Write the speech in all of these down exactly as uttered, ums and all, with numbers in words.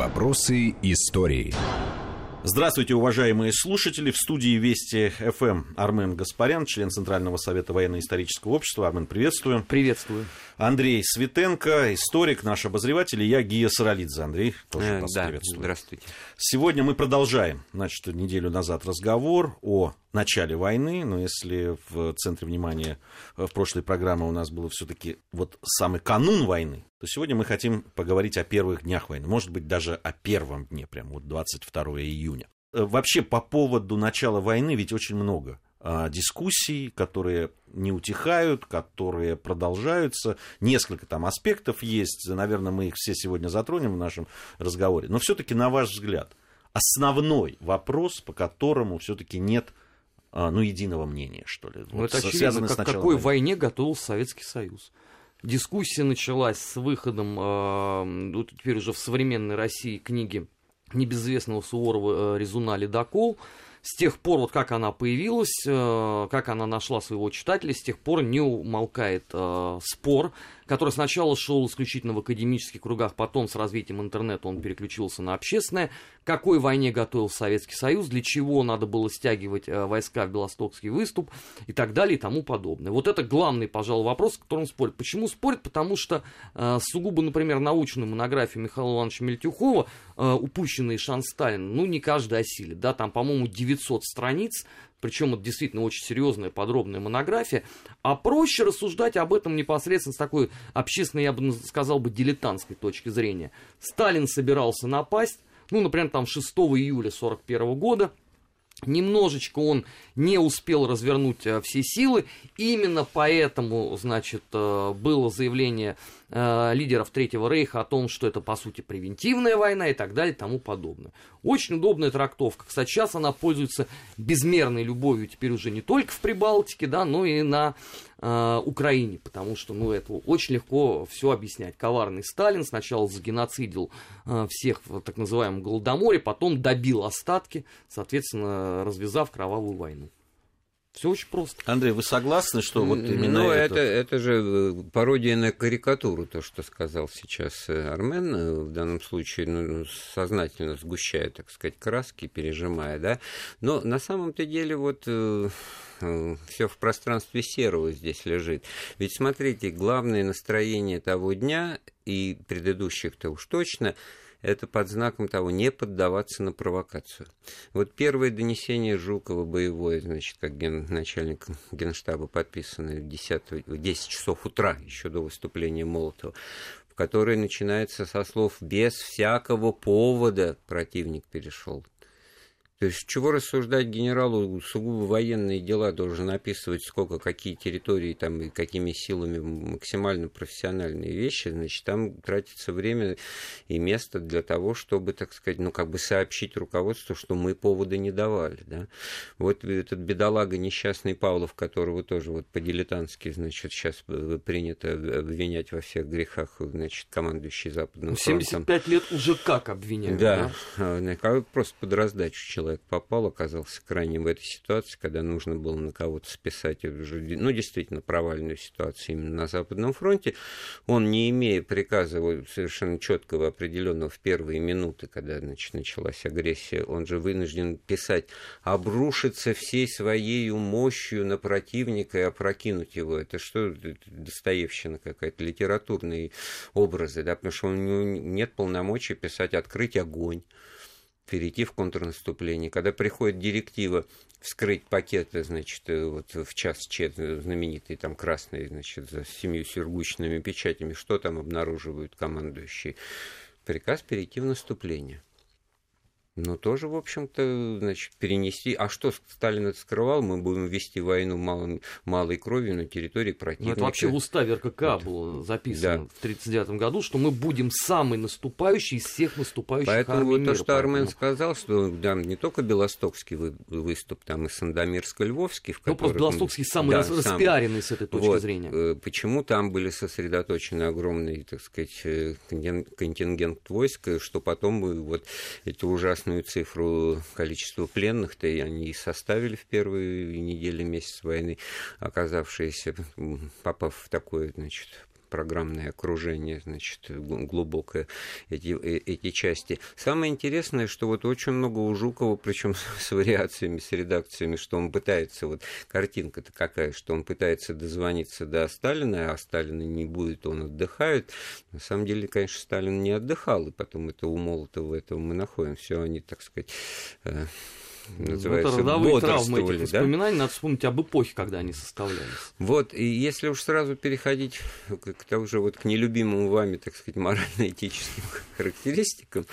Вопросы истории. Здравствуйте, уважаемые слушатели. В студии Вести ФМ Армен Гаспарян, член Центрального совета Военно-Исторического общества. Армен, приветствую. Приветствую. Андрей Светенко, историк, наш обозреватель. И я, Гия Саралидзе. Андрей, тоже вас э, да, приветствую. Здравствуйте. Сегодня мы продолжаем, значит, неделю назад разговор о начале войны. Но если в центре внимания в прошлой программе у нас было все-таки вот самый канун войны, то сегодня мы хотим поговорить о первых днях войны, может быть, даже о первом дне, прям вот двадцать второго июня. Вообще, по поводу начала войны ведь очень много а, дискуссий, которые не утихают, которые продолжаются. Несколько там аспектов есть, наверное, мы их все сегодня затронем в нашем разговоре. Но все-таки, на ваш взгляд, основной вопрос, по которому все-таки нет а, ну, единого мнения, что ли? Вот, это очевидно, как, к какой войне готовился Советский Союз. Дискуссия началась с выходом, э, теперь уже в современной России, книги небезызвестного Суворова «Резуна Ледокол». С тех пор, вот как она появилась, э, как она нашла своего читателя, с тех пор не умолкает э, спор, который сначала шел исключительно в академических кругах, потом с развитием интернета он переключился на общественное. К какой войне готовился Советский Союз, для чего надо было стягивать э, войска в Белостокский выступ и так далее и тому подобное. Вот это главный, пожалуй, вопрос, о котором спорят. Почему спорят? Потому что э, сугубо, например, научную монографию Михаила Ивановича Мельтюхова э, «Упущенный шанс Сталина», ну, не каждый осилит, да, там, по-моему, девятьсот страниц, причем это действительно очень серьезная подробная монография, а проще рассуждать об этом непосредственно с такой общественной, я бы сказал бы, дилетантской точки зрения. Сталин собирался напасть, ну, например, там шестого июля сорок первого года, немножечко он не успел развернуть все силы, именно поэтому, значит, было заявление лидеров Третьего Рейха о том, что это, по сути, превентивная война и так далее и тому подобное. Очень удобная трактовка. Кстати, сейчас она пользуется безмерной любовью теперь уже не только в Прибалтике, да, но и на э, Украине, потому что, ну, это очень легко все объяснять. Коварный Сталин сначала загеноцидил э, всех в так называемом Голодоморе, потом добил остатки, соответственно, развязав кровавую войну. Все очень просто. Андрей, вы согласны, что вот именно ну, это... это... это же пародия на карикатуру, то, что сказал сейчас Армен, в данном случае ну, сознательно сгущая, так сказать, краски, пережимая, да, но на самом-то деле вот... все в пространстве серого здесь лежит. Ведь, смотрите, главное настроение того дня, и предыдущих-то уж точно, это под знаком того не поддаваться на провокацию. Вот первое донесение Жукова боевое, значит, как ген, начальник Генштаба, подписанное в десять часов утра, еще до выступления Молотова, которое начинается со слов «без всякого повода противник перешел». То есть, чего рассуждать генералу, сугубо военные дела, должен описывать, сколько, какие территории там и какими силами, максимально профессиональные вещи, значит, там тратится время и место для того, чтобы, так сказать, ну, как бы сообщить руководству, что мы повода не давали, да. Вот этот бедолага несчастный Павлов, которого тоже вот по-дилетантски, значит, сейчас принято обвинять во всех грехах, значит, командующий Западным фронтом. семьдесят пять лет уже как обвиняют, да? Да, просто под раздачу человека. Попал, оказался крайне в этой ситуации, когда нужно было на кого-то списать, ну, действительно, провальную ситуацию именно на Западном фронте. Он, не имея приказа совершенно четкого, определенного в первые минуты, когда, значит, началась агрессия, он же вынужден писать, обрушиться всей своей мощью на противника и опрокинуть его. Это что, достоевщина какая-то, литературные образы, да, потому что у него нет полномочий писать «открыть огонь», перейти в контрнаступление. Когда приходит директива вскрыть пакеты, значит, вот в час чет, знаменитый там красный, значит, за семью сургучными печатями, что там обнаруживают командующие? Приказ перейти в наступление. Но тоже, в общем-то, значит, перенести... А что Сталин это скрывал? Мы будем вести войну малым, малой кровью на территории противника. Но это вообще в уставе РКК вот было записано, да, в тысяча девятьсот тридцать девятом году, что мы будем самый наступающий из всех наступающих армий мира. Поэтому вот то, что поэтому... Армен сказал, что да, не только Белостокский вы, выступ, там и Сандомирско-Львовский. В ну, просто Белостокский самый да, рас, распиаренный с этой точки вот, зрения. Почему там были сосредоточены огромный, так сказать, контингент войск, что потом вот эти ужасные цифру количества пленных-то и они и составили в первые недели месяца войны, оказавшиеся, попав в такое, значит, программное окружение, значит, глубокое эти, эти части. Самое интересное, что вот очень много у Жукова, причем с вариациями, с редакциями, что он пытается, вот картинка-то какая, что он пытается дозвониться до Сталина, а Сталина не будет, он отдыхает. На самом деле, конечно, Сталин не отдыхал, и потом это у Молотова этого мы находим. Все они, так сказать, называется, вот родовые травмы этих воспоминаний, да? Надо вспомнить об эпохе, когда они составлялись. Вот, и если уж сразу переходить к, к, уже вот к нелюбимому вами, так сказать, морально-этическим характеристикам,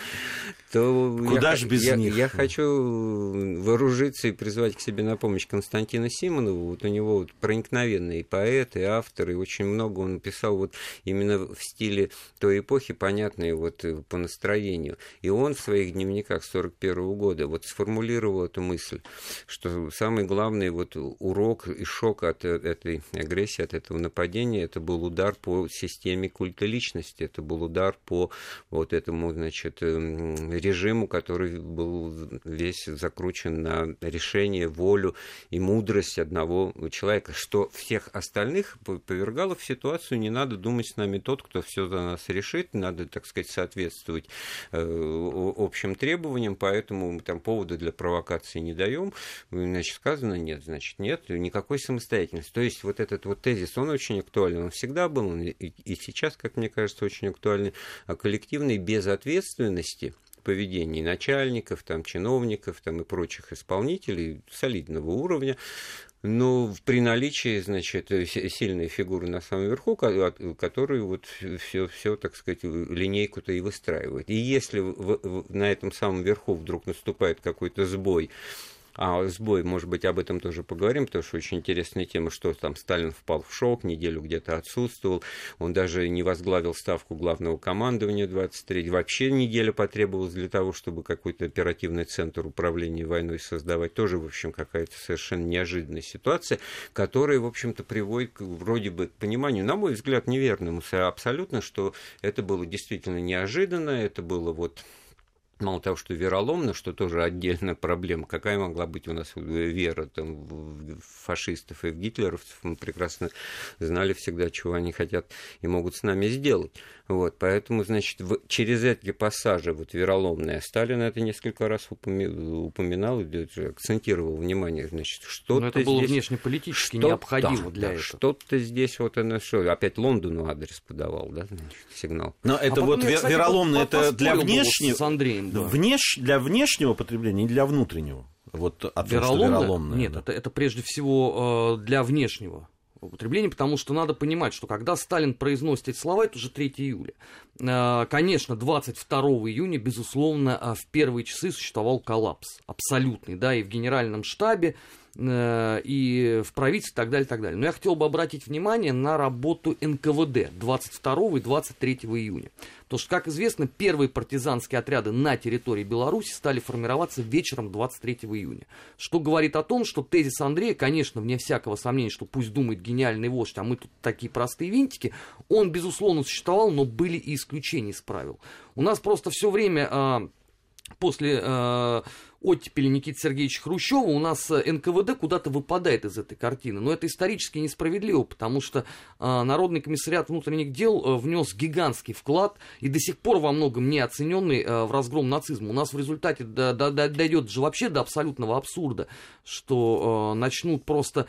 то Куда я, ж без я, них? я хочу вооружиться и призвать к себе на помощь Константина Симонова. Вот у него вот проникновенный поэт и автор, и очень много он писал вот именно в стиле той эпохи, понятной вот по настроению. И он в своих дневниках сорок первого года вот сформулировал эту мысль, что самый главный вот урок и шок от этой агрессии, от этого нападения, это был удар по системе культа личности, это был удар по вот этому, значит, режиму, который был весь закручен на решение, волю и мудрость одного человека, что всех остальных повергало в ситуацию, не надо думать, с нами тот, кто все за нас решит, надо, так сказать, соответствовать общим требованиям, поэтому там повода для провокации не даем, значит, сказано нет, значит, нет, никакой самостоятельности. То есть вот этот вот тезис, он очень актуален, он всегда был, он и, и сейчас, как мне кажется, очень актуален, о коллективной безответственности поведении начальников, там, чиновников там, и прочих исполнителей солидного уровня, но при наличии, значит, сильной фигуры на самом верху, которую вот все, все, так сказать, линейку-то и выстраивает. И если в, в, на этом самом верху вдруг наступает какой-то сбой, а сбой, может быть, об этом тоже поговорим, потому что очень интересная тема, что там Сталин впал в шок, неделю где-то отсутствовал, он даже не возглавил ставку главного командования двадцать третьего, вообще неделя потребовалась для того, чтобы какой-то оперативный центр управления войной создавать, тоже, в общем, какая-то совершенно неожиданная ситуация, которая, в общем-то, приводит к, вроде бы к пониманию, на мой взгляд, неверному абсолютно, что это было действительно неожиданно, это было вот... Мало того, что вероломно, что тоже отдельная проблема, какая могла быть у нас вера там, в фашистов и в гитлеровцев, мы прекрасно знали всегда, чего они хотят и могут с нами сделать. Вот, поэтому, значит, в, через эти пассажи вот, вероломные, Сталин это несколько раз упоми, упоминал, акцентировал внимание, значит, что-то здесь... Но это было здесь, внешнеполитически что, необходимо да, для да, этого. Что-то здесь вот оно что, опять Лондону адрес подавал, да, значит, сигнал. Но это а вот я, кстати, вероломно, это для внешнего... С Андреем. Да. Внеш... Для внешнего потребления и для внутреннего. Вот от вероломно. Нет, да. это, это прежде всего э, для внешнего употребления, потому что надо понимать, что когда Сталин произносит эти слова, это уже третьего июля. Э, конечно, двадцать второго июня, безусловно, в первые часы существовал коллапс абсолютный, да, и в Генеральном штабе, э, и в правительстве, и так далее, и так далее. Но я хотел бы обратить внимание на работу эн ка вэ дэ двадцать второго и двадцать третьего июня. Потому что, как известно, первые партизанские отряды на территории Беларуси стали формироваться вечером двадцать третьего июня. Что говорит о том, что тезис Андрея, конечно, вне всякого сомнения, что пусть думает гениальный вождь, а мы тут такие простые винтики, он, безусловно, существовал, но были и исключения из правил. У нас просто все время... Э, После э, оттепели Никиты Сергеевича Хрущева у нас эн ка вэ дэ куда-то выпадает из этой картины. Но это исторически несправедливо, потому что э, Народный комиссариат внутренних дел э, внес гигантский вклад и до сих пор во многом не оцененный э, в разгром нацизма. У нас в результате до, до, до, дойдет же вообще до абсолютного абсурда, что э, начнут просто...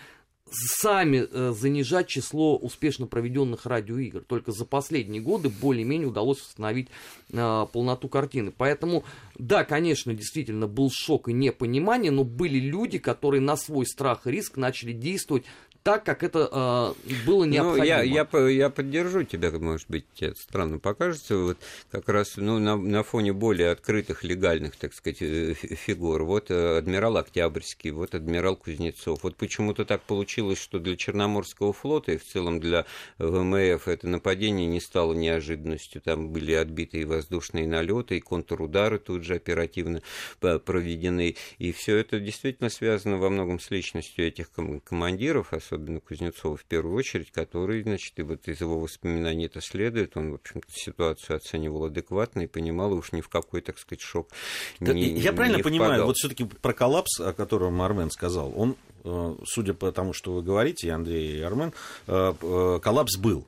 сами э, занижать число успешно проведенных радиоигр. Только за последние годы более-менее удалось восстановить э, полноту картины. Поэтому, да, конечно, действительно был шок и непонимание, но были люди, которые на свой страх и риск начали действовать так, как это э, было необходимо. Ну, я, я, я поддержу тебя, может быть, тебе странно покажется, вот как раз ну, на, на фоне более открытых, легальных, так сказать, фигур. Вот э, адмирал Октябрьский, вот адмирал Кузнецов. Вот почему-то так получилось, что для Черноморского флота и в целом для вэ эм эф это нападение не стало неожиданностью. Там были отбиты и воздушные налеты, и контрудары тут же оперативно проведены. И все это действительно связано во многом с личностью этих ком- командиров, особенно Кузнецова в первую очередь, который, значит, и вот из его воспоминаний это следует, он, в общем-то, ситуацию оценивал адекватно и понимал, и уж ни в какой, так сказать, шок да, не Я правильно не понимаю, впадал. Вот все-таки про коллапс, о котором Армен сказал, он, судя по тому, что вы говорите, и Андрей, и Армен, коллапс был.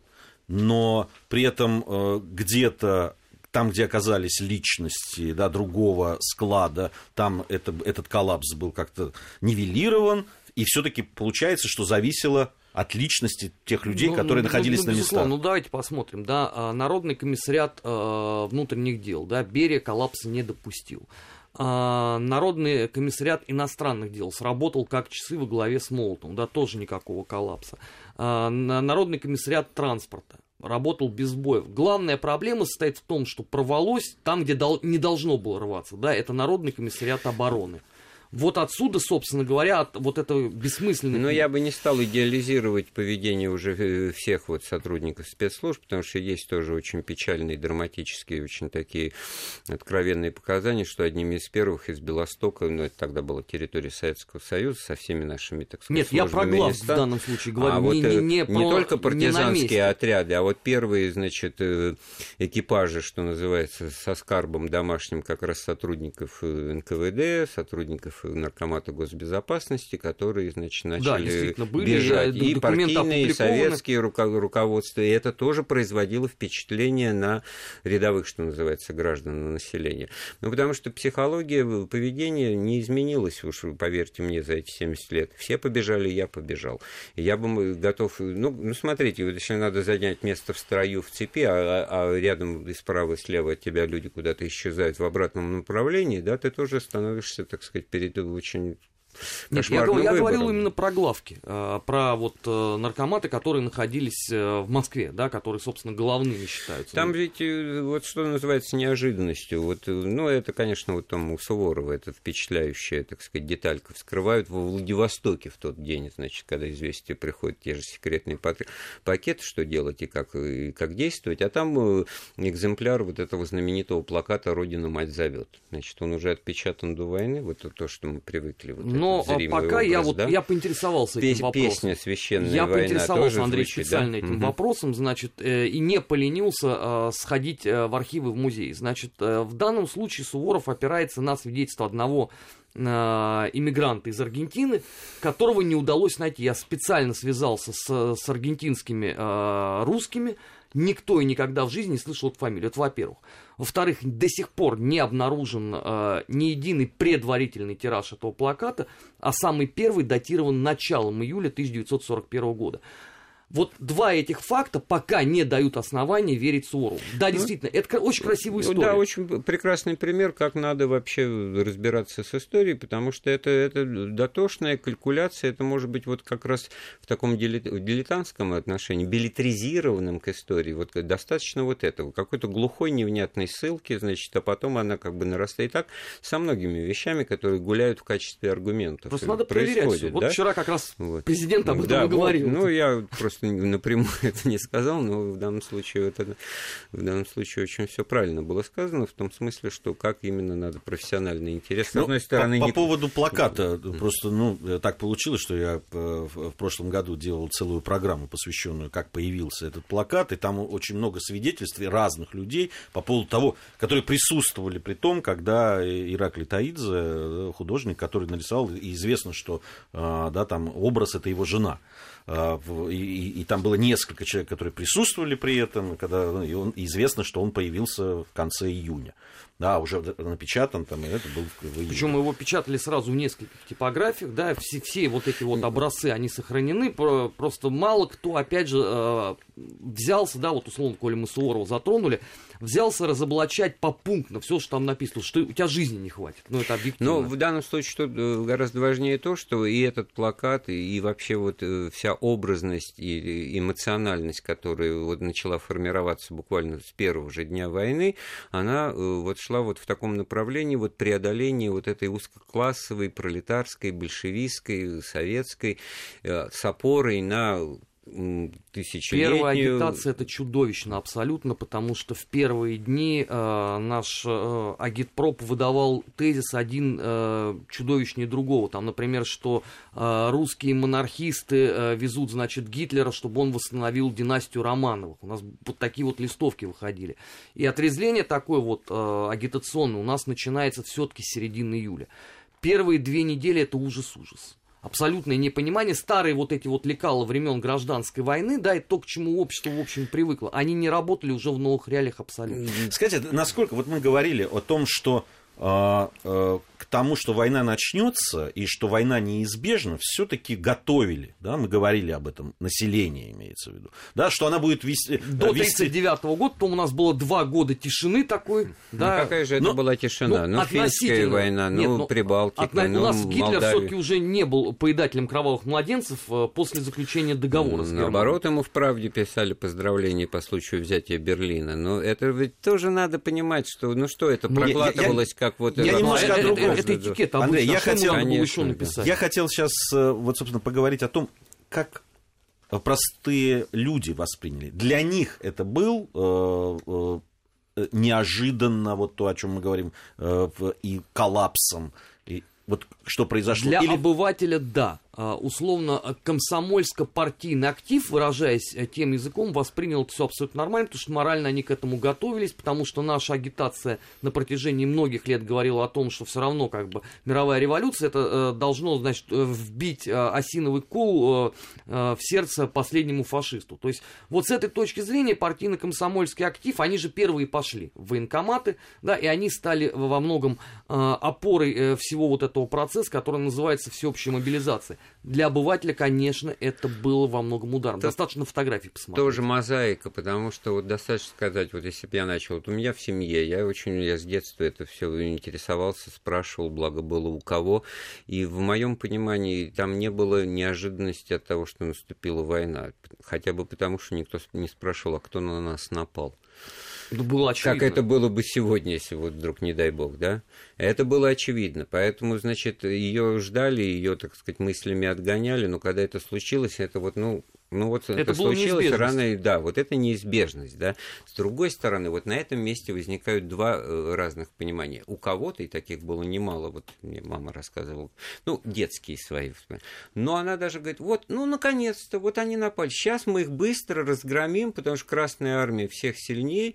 но при этом где-то там, где оказались личности, да, другого склада, там это, этот коллапс был как-то нивелирован, и все-таки получается, что зависело от личности тех людей, ну, которые ну, находились ну, на местах. Ну, давайте посмотрим. Да, Народный комиссариат э, внутренних дел, да, Берия коллапса не допустил. А, Народный комиссариат иностранных дел сработал как часы во главе с Молотовым, да, тоже никакого коллапса. А, Народный комиссариат транспорта работал без боев. Главная проблема состоит в том, что порвалось там, где дол- не должно было рваться, да, это Народный комиссариат обороны. Вот отсюда, собственно говоря, от вот этого бессмысленного... Но я бы не стал идеализировать поведение уже всех вот сотрудников спецслужб, потому что есть тоже очень печальные, драматические, очень такие откровенные показания, что одними из первых из Белостока, ну, это тогда была территория Советского Союза, со всеми нашими, так сказать, службами... Нет, я про глаз в данном случае говорю, а не, вот, не, не, не только партизанские отряды, а вот первые, значит, экипажи, что называется, со скарбом домашним как раз сотрудников эн ка вэ дэ, сотрудников наркомата госбезопасности, которые, значит, начали да, были, бежать. И партийные, и советские руководства. И это тоже производило впечатление на рядовых, что называется, граждан, на население. Ну, потому что психология поведения не изменилась уж, поверьте мне, за эти семьдесят лет. Все побежали, я побежал. Я бы готов... Ну, ну смотрите, вот если надо занять место в строю, в цепи, а, а рядом и справа, и слева от тебя люди куда-то исчезают в обратном направлении, да, ты тоже становишься, так сказать, перед очень кошмарным выбором. Я говорил именно про главки, про вот наркоматы, которые находились в Москве, да, которые, собственно, головными считаются. Там ведь, вот что называется, неожиданностью. Вот, ну, это, конечно, вот там у Суворова это впечатляющая, так сказать, деталька. Вскрывают во Владивостоке в тот день, значит, когда известия приходят, те же секретные пакеты, что делать и как, и как действовать. А там экземпляр вот этого знаменитого плаката «Родина, мать зовет». Значит, он уже отпечатан до войны, вот то, что мы привыкли вот. Но пока образ, я вот да? я поинтересовался этим Песня, вопросом. Песня «Священная я война» поинтересовался, Андрей, звучит, специально да? этим угу. вопросом, значит, э, и не поленился э, сходить э, в архивы в музей. Значит, э, в данном случае Суворов опирается на свидетельство одного э, иммигранта из Аргентины, которого не удалось найти. Я специально связался с, с аргентинскими э, русскими. Никто и никогда в жизни не слышал эту фамилию. Это во-первых. Во-вторых, до сих пор не обнаружен э, ни единый предварительный тираж этого плаката, а самый первый датирован началом июля тысяча девятьсот сорок первого года. Вот два этих факта пока не дают основания верить Суворову. Да, действительно, ну, это очень красивая история. Да, очень прекрасный пример, как надо вообще разбираться с историей, потому что это, это дотошная калькуляция, это может быть вот как раз в таком дилетантском отношении, билетризированном к истории. Вот достаточно вот этого, какой-то глухой невнятной ссылки, значит, а потом она как бы нарастает так со многими вещами, которые гуляют в качестве аргументов. Просто надо проверять всё. Вот да? Вчера как раз вот. президент об этом да, говорил. Вот, ну, я просто напрямую это не сказал, но в данном случае это, в данном случае очень все правильно было сказано, в том смысле, что как именно надо профессиональный интерес. С одной стороны, по, по не... поводу плаката, да. просто ну, так получилось, что я в прошлом году делал целую программу, посвященную, как появился этот плакат, и там очень много свидетельств разных людей по поводу того, которые присутствовали при том, когда Ираклий Таидзе, художник, который нарисовал, и известно, что да, там образ — это его жена. И, и, и там было несколько человек, которые присутствовали при этом, когда, и он, известно, что он появился в конце июня. Да, уже напечатан там, и это был в июне. Причем его печатали сразу в нескольких типографиях, да, все, все вот эти вот образцы, они сохранены, просто мало кто, опять же, взялся, да, вот условно, коли мы Суворова затронули, взялся разоблачать попунктно все, что там написано, что у тебя жизни не хватит, ну, это объективно. Но в данном случае что гораздо важнее то, что и этот плакат, и вообще вот вся образность и эмоциональность, которая вот начала формироваться буквально с первого же дня войны, она вот шла вот в таком направлении вот преодоления вот этой узкоклассовой, пролетарской, большевистской, советской, с опорой на... тысячелетнюю... Первая агитация — это чудовищно абсолютно, потому что в первые дни э, наш э, агитпроп выдавал тезис один э, чудовищнее другого. Там, например, что э, русские монархисты э, везут, значит, Гитлера, чтобы он восстановил династию Романовых. У нас вот такие вот листовки выходили. И отрезвление такое вот э, агитационное у нас начинается все-таки с середины июля. Первые две недели — это ужас-ужас. абсолютное непонимание. Старые вот эти вот лекала времен гражданской войны, да, и то, к чему общество, в общем, привыкло, они не работали уже в новых реалиях абсолютно. Скажите, насколько, вот мы говорили о том, что э, э, к тому, что война начнется и что война неизбежна, все-таки готовили, да, мы говорили об этом, население имеется в виду, да, что она будет вести... До тридцать девятого года, потом у нас было два года тишины такой, да. Ну, какая же это но, была тишина? Ну, ну финская война, нет, ну, Прибалтика, отно... ну, у нас Гитлер Молдавия. Все-таки уже не был поедателем кровавых младенцев после заключения договора с Германией. Наоборот, ему в «Правде» писали поздравления по случаю взятия Берлина, но это ведь тоже надо понимать, что, ну что, это проглатывалось как вот... Я, я немножко о другом. Это этикет, а Андрей, я хотел, конечно, написать. Я хотел сейчас вот, собственно, поговорить о том, как простые люди восприняли. Для них это был э, э, неожиданно, вот то, о чем мы говорим, э, и коллапсом, и вот что произошло. Для Или... обывателя, да. Условно, комсомольско-партийный актив, выражаясь тем языком, воспринял это все абсолютно нормально, потому что морально они к этому готовились, потому что наша агитация на протяжении многих лет говорила о том, что все равно как бы мировая революция, это э, должно, значит, вбить э, осиновый кол э, э, в сердце последнему фашисту. То есть вот с этой точки зрения партийно-комсомольский актив, они же первые пошли в военкоматы, да, и они стали во многом э, опорой э, всего вот этого процесса, который называется всеобщей мобилизацией. Для обывателя, конечно, это было во многом ударом. Достаточно фотографий посмотреть. Тоже мозаика, потому что вот достаточно сказать, вот если бы я начал, вот у меня в семье, я очень, я с детства это все интересовался, спрашивал, благо было у кого, и в моем понимании там не было неожиданности от того, что наступила война, хотя бы потому, что никто не спрашивал, а кто на нас напал. Это было очевидно. Как это было бы сегодня, если вот вдруг, не дай бог, да? Это было очевидно. Поэтому, значит, ее ждали, ее, так сказать, мыслями отгоняли, но когда это случилось, это вот, ну, ну вот это, это случилось рано, и да, вот это неизбежность, да. С другой стороны, вот на этом месте возникают два разных понимания. У кого-то, и таких было немало, вот мне мама рассказывала, ну, детские свои, но она даже говорит, вот, ну, наконец-то, вот они напали, сейчас мы их быстро разгромим, потому что Красная Армия всех сильнее.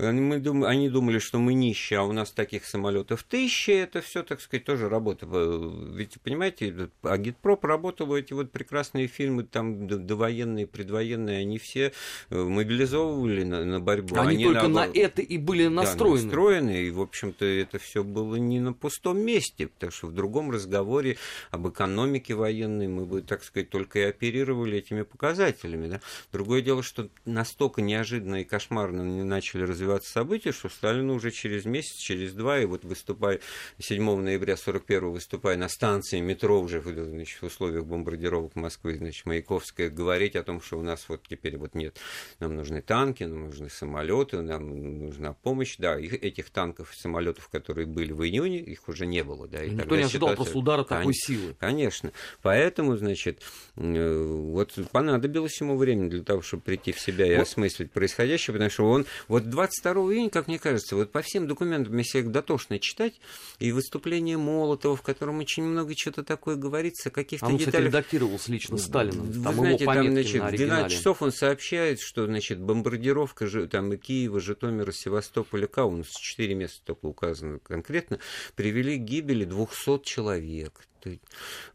Мы дум... Они думали, что мы нищие, а у нас таких самолетов тысячи, это все, так сказать, тоже работа. Ведь, понимаете, агитпроп работал, эти вот прекрасные фильмы, там, довоенные, предвоенные, они все мобилизовывали на, на борьбу. Они, они только на... на это и были настроены. Да, настроены, и, в общем-то, это все было не на пустом месте, потому что в другом разговоре об экономике военной мы бы, так сказать, только и оперировали этими показателями. Да? Другое дело, что настолько неожиданно и кошмарно начали развиваться события, что Сталину уже через месяц, через два, и вот выступая седьмого ноября сорок первого, выступая на станции метро уже, значит, в условиях бомбардировок Москвы, значит, Маяковская, говорить о том, что у нас вот теперь вот нет, нам нужны танки, нам нужны самолеты, нам нужна помощь, да, их, этих танков и самолетов, которые были в июне, их уже не было, да. И никто не ожидал ситуация... просто удара такой Кон... силы. Конечно, поэтому, значит, вот понадобилось ему время для того, чтобы прийти в себя и вот осмыслить происходящее, потому что он, вот двадцать второго июня, как мне кажется, вот по всем документам, если их дотошно читать, и выступление Молотова, в котором очень много чего-то такое говорится, каких-то а он, деталей... А он, кстати, редактировался лично Сталином. Вы там знаете, его там, значит, в двенадцать часов он сообщает, что, значит, бомбардировка там и Киева, Житомира, Севастополя, Каунаса, четыре места только указано конкретно, привели к гибели двести человек.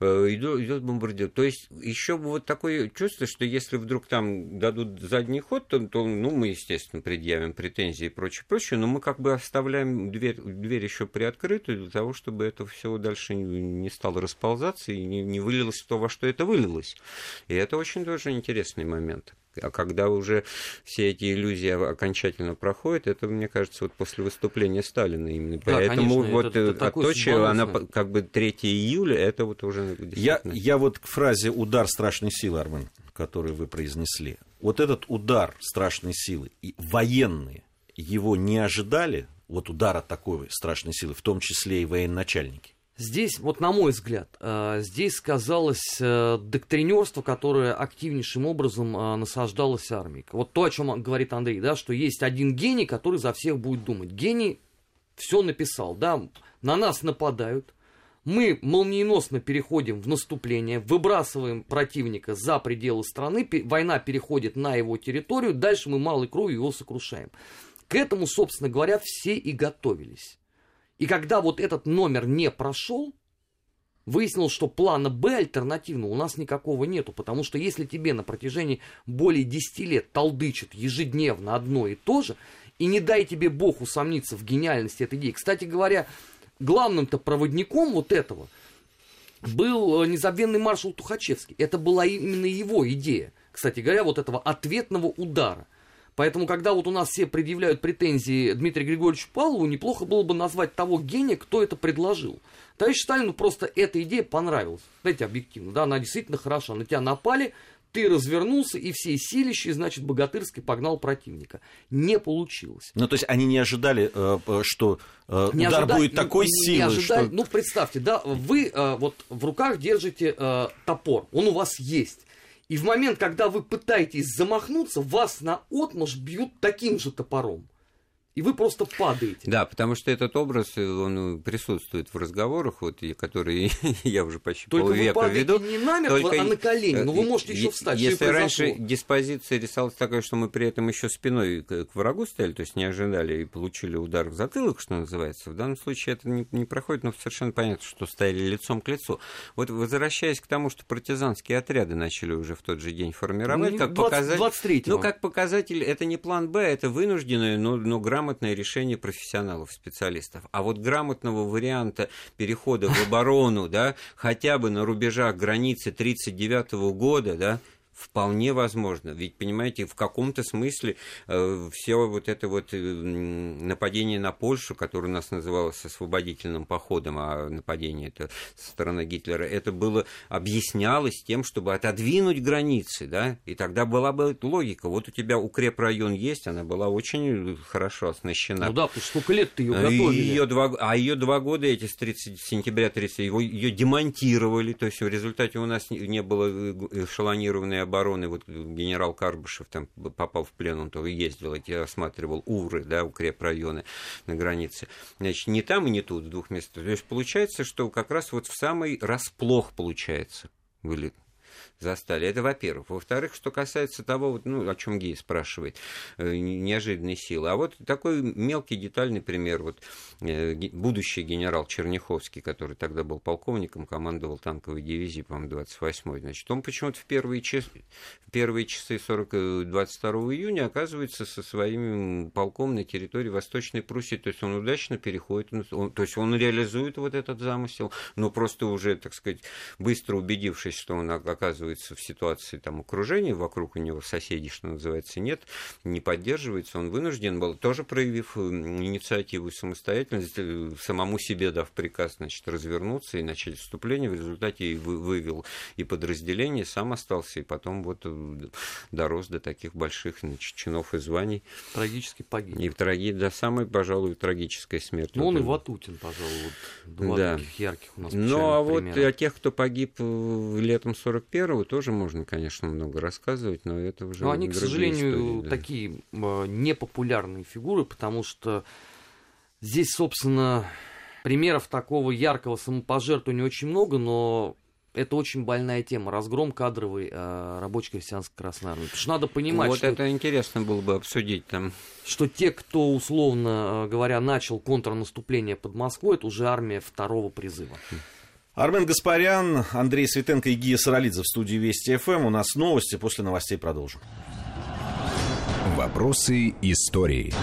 Идет бомбардировка. То есть еще вот такое чувство, что если вдруг там дадут задний ход, то, то ну, мы, естественно, предъявим претензии и прочее, прочее, но мы как бы оставляем дверь, дверь еще приоткрытую для того, чтобы это все дальше не стало расползаться и не, не вылилось в то, во что это вылилось. И это очень тоже интересный момент. А когда уже все эти иллюзии окончательно проходят, это, мне кажется, вот после выступления Сталина именно. Да, поэтому конечно, вот это, отточие, она как бы третьего июля, это вот уже... Я, я вот к фразе «удар страшной силы», Армен, которую вы произнесли. Вот этот удар страшной силы, и военные его не ожидали, вот удара такой страшной силы, в том числе и военачальники. Здесь, вот на мой взгляд, здесь сказалось доктринерство, которое активнейшим образом насаждалось армией. Вот то, о чем говорит Андрей, да, что есть один гений, который за всех будет думать. Гений все написал, да, на нас нападают, мы молниеносно переходим в наступление, выбрасываем противника за пределы страны, война переходит на его территорию, дальше мы малой кровью его сокрушаем. К этому, собственно говоря, все и готовились. И когда вот этот номер не прошел, выяснил, что плана Б альтернативного у нас никакого нету, потому что если тебе на протяжении более десяти лет толдычат ежедневно одно и то же, и не дай тебе Бог усомниться в гениальности этой идеи. Кстати говоря, главным-то проводником вот этого был незабвенный маршал Тухачевский. Это была именно его идея, кстати говоря, вот этого ответного удара. Поэтому, когда вот у нас все предъявляют претензии Дмитрию Григорьевичу Павлову, неплохо было бы назвать того гения, кто это предложил. Товарищ Сталину просто эта идея понравилась. Знаете, объективно, да, она действительно хороша. На тебя напали, ты развернулся и всей силищей, значит, богатырский погнал противника. Не получилось. Ну, то есть они не ожидали, что не удар ожидали, будет такой не, силы, не ожидали, что... Ну, представьте, да, вы вот в руках держите э, топор, он у вас есть. И в момент, когда вы пытаетесь замахнуться, вас наотмашь бьют таким же топором. И вы просто падаете. Да, потому что этот образ, он присутствует в разговорах, вот, которые я уже почти только полвека веду. Только вы падаете не намертво, только... а на колени, но вы можете еще встать. Если раньше диспозиция рисовалась такая, что мы при этом еще спиной к врагу стояли, то есть не ожидали и получили удар в затылок, что называется, в данном случае это не, не проходит, но совершенно понятно, что стояли лицом к лицу. Вот возвращаясь к тому, что партизанские отряды начали уже в тот же день формировать, ну, как двадцать, показатель... двадцать третьего. Ну, как показатель, это не план Б, это вынужденное, но, но грамотное грамотное решение профессионалов, специалистов. А вот грамотного варианта перехода в оборону, да, хотя бы на рубежах границы тридцать девятого года, да, вполне возможно. Ведь, понимаете, в каком-то смысле э, все вот это вот э, нападение на Польшу, которое у нас называлось освободительным походом, а нападение это со стороны Гитлера, это было, объяснялось тем, чтобы отодвинуть границы, да, и тогда была бы логика. Вот у тебя укрепрайон есть, она была очень хорошо оснащена. Ну да, потому что сколько лет ты ее готовили. Её два, а ее два года эти с тридцатого сентября тридцатого, его ее демонтировали, то есть в результате у нас не было эшелонированной обороны, вот генерал Карбышев там попал в плен, он то ездил, эти осматривал Увры, да, укрепрайоны на границе. Значит, не там и не тут, в двух местах. То есть получается, что как раз вот в самый расплох, получается, вылет застали. Это, во-первых. Во-вторых, что касается того, ну, о чем Гия спрашивает, неожиданной силы. А вот такой мелкий детальный пример. Вот будущий генерал Черняховский, который тогда был полковником, командовал танковой дивизией, по-моему, двадцать восьмой. Значит, он почему-то в первые часы, в первые часы двадцать второго июня оказывается со своим полком на территории Восточной Пруссии. То есть он удачно переходит, он, то есть он реализует вот этот замысел, но просто уже, так сказать, быстро убедившись, что он оказывается в ситуации там окружения, вокруг у него соседей, что называется, нет, не поддерживается, он вынужден был, тоже проявив инициативу и самостоятельность, самому себе дав приказ, значит, развернуться и начать вступление, в результате и вывел и подразделение, сам остался, и потом вот дорос до таких больших, значит, чинов и званий. Трагически погиб. И траги... да, самая, пожалуй, трагическая смерть. Ну, он и Ватутин, пожалуй, вот, два да. таких ярких у нас. Ну, а вот примеры. О тех, кто погиб летом сорок первого, тоже можно, конечно, много рассказывать, но это уже... Но они, к сожалению, истории, да. такие непопулярные фигуры, потому что здесь, собственно, примеров такого яркого самопожертвования очень много, но это очень больная тема, разгром кадровой э, рабочей крестьянской Красной Армии. Потому что надо понимать, вот что... Вот это интересно было бы обсудить там. Что те, кто, условно говоря, начал контрнаступление под Москвой, это уже армия второго призыва. Армен Гаспарян, Андрей Светенко и Гия Саралидзе в студии Вести ФМ. У нас новости. После новостей продолжим. Вопросы истории.